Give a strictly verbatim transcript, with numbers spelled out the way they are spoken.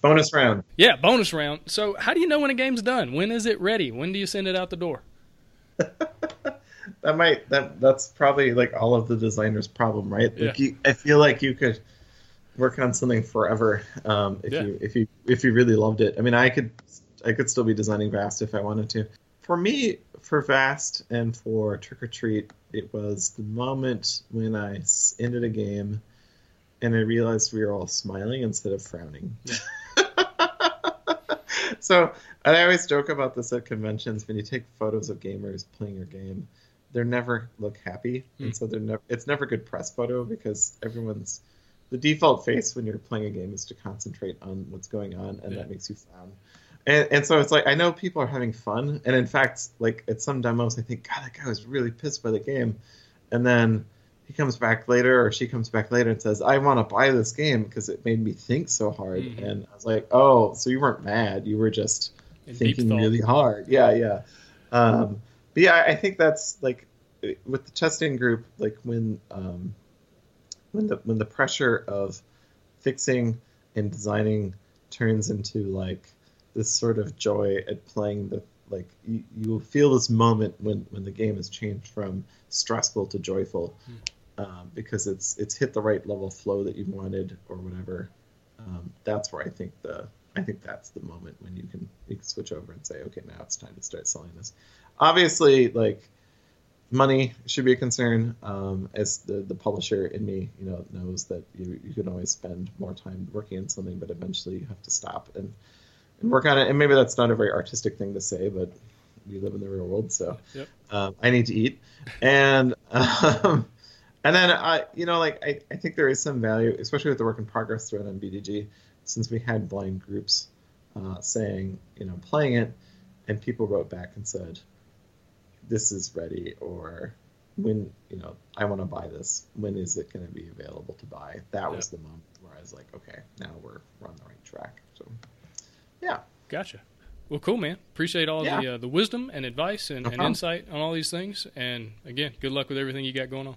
Bonus round. Yeah, bonus round. So how do you know when a game's done? When is it ready? When do you send it out the door? That might that that's probably like all of the designers' problem, right? Yeah. Like you, I feel like you could work on something forever um, if yeah. you if you if you really loved it. I mean, I could I could still be designing Vast if I wanted to. For me, for Vast and for Trick or Treat, it was the moment when I ended a game and I realized we were all smiling instead of frowning. Yeah. So, and I always joke about this at conventions. When you take photos of gamers playing your game, they never look happy, mm. and so they're never. It's never a good press photo because everyone's the default face when you're playing a game is to concentrate on what's going on, and yeah. that makes you frown. And and so it's like I know people are having fun, and in fact, like at some demos, I think, God, that guy was really pissed by the game, and then he comes back later, or she comes back later and says, I want to buy this game because it made me think so hard. Mm-hmm. And I was like, oh, so you weren't mad. You were just in thinking really hard. Yeah, yeah. Um, but yeah, I think that's like with the testing group, like when um, when the when the pressure of fixing and designing turns into like this sort of joy at playing the Like, you, you will feel this moment when, when the game has changed from stressful to joyful mm. um, because it's it's hit the right level of flow that you wanted or whatever. Um, that's where I think the I think that's the moment when you can, you can switch over and say, okay, now it's time to start selling this. Obviously, like, money should be a concern. Um, as the, the publisher in me, you know, knows that you, you can always spend more time working on something, but eventually you have to stop and And work on it, and maybe that's not a very artistic thing to say, but we live in the real world, so yep. um, I need to eat, and um, and then I, you know, like I, I think there is some value, especially with the work in progress thread on B D G, since we had blind groups uh, saying, you know, playing it, and people wrote back and said, this is ready, or when, you know, I want to buy this. When is it going to be available to buy? That yep. was the moment where I was like, okay, now we're, we're on the right track. So. Yeah. Gotcha. Well, cool, man. Appreciate all yeah. the uh, the wisdom and advice and, no and insight on all these things. And again, good luck with everything you got going on.